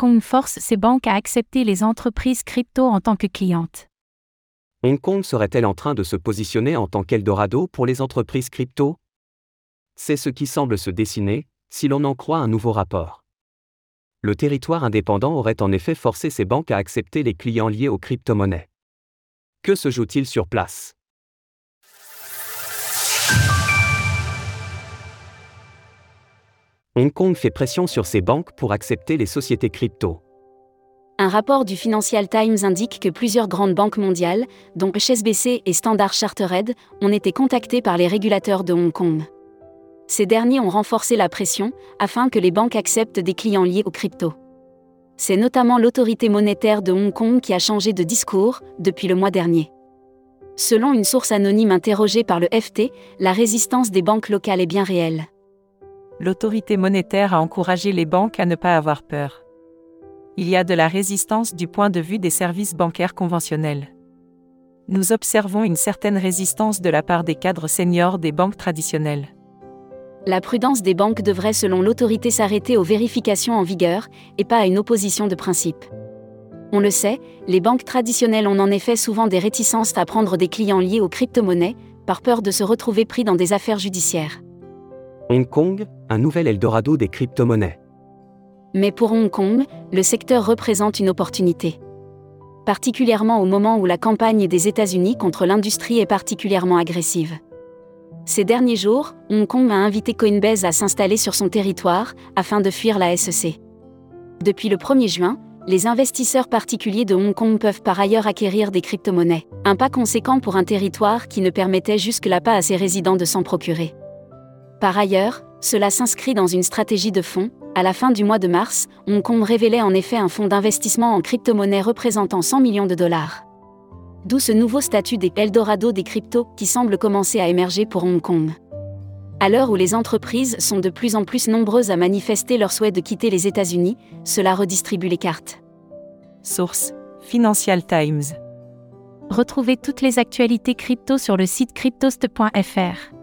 Kong force ses banques à accepter les entreprises crypto en tant que clientes. Hong Kong serait-elle en train de se positionner en tant qu'Eldorado pour les entreprises crypto ? C'est ce qui semble se dessiner, si l'on en croit un nouveau rapport. Le territoire indépendant aurait en effet forcé ses banques à accepter les clients liés aux crypto-monnaies. Que se joue-t-il sur place ? Hong Kong fait pression sur ses banques pour accepter les sociétés crypto. Un rapport du Financial Times indique que plusieurs grandes banques mondiales, dont HSBC et Standard Chartered, ont été contactées par les régulateurs de Hong Kong. Ces derniers ont renforcé la pression, afin que les banques acceptent des clients liés aux cryptos. C'est notamment l'autorité monétaire de Hong Kong qui a changé de discours, depuis le mois dernier. Selon une source anonyme interrogée par le FT, la résistance des banques locales est bien réelle. L'autorité monétaire a encouragé les banques à ne pas avoir peur. Il y a de la résistance du point de vue des services bancaires conventionnels. Nous observons une certaine résistance de la part des cadres seniors des banques traditionnelles. La prudence des banques devrait selon l'autorité s'arrêter aux vérifications en vigueur, et pas à une opposition de principe. On le sait, les banques traditionnelles ont en effet souvent des réticences à prendre des clients liés aux crypto-monnaies, par peur de se retrouver pris dans des affaires judiciaires. Hong Kong, un nouvel Eldorado des crypto-monnaies. Mais pour Hong Kong, le secteur représente une opportunité. Particulièrement au moment où la campagne des États-Unis contre l'industrie est particulièrement agressive. Ces derniers jours, Hong Kong a invité Coinbase à s'installer sur son territoire, afin de fuir la SEC. Depuis le 1er juin, les investisseurs particuliers de Hong Kong peuvent par ailleurs acquérir des crypto-monnaies. Un pas conséquent pour un territoire qui ne permettait jusque-là pas à ses résidents de s'en procurer. Par ailleurs, cela s'inscrit dans une stratégie de fonds. À la fin du mois de mars, Hong Kong révélait en effet un fonds d'investissement en crypto-monnaies représentant 100 millions $. D'où ce nouveau statut des Eldorado des cryptos qui semble commencer à émerger pour Hong Kong. À l'heure où les entreprises sont de plus en plus nombreuses à manifester leur souhait de quitter les États-Unis, cela redistribue les cartes. Source : Financial Times. Retrouvez toutes les actualités crypto sur le site cryptost.fr.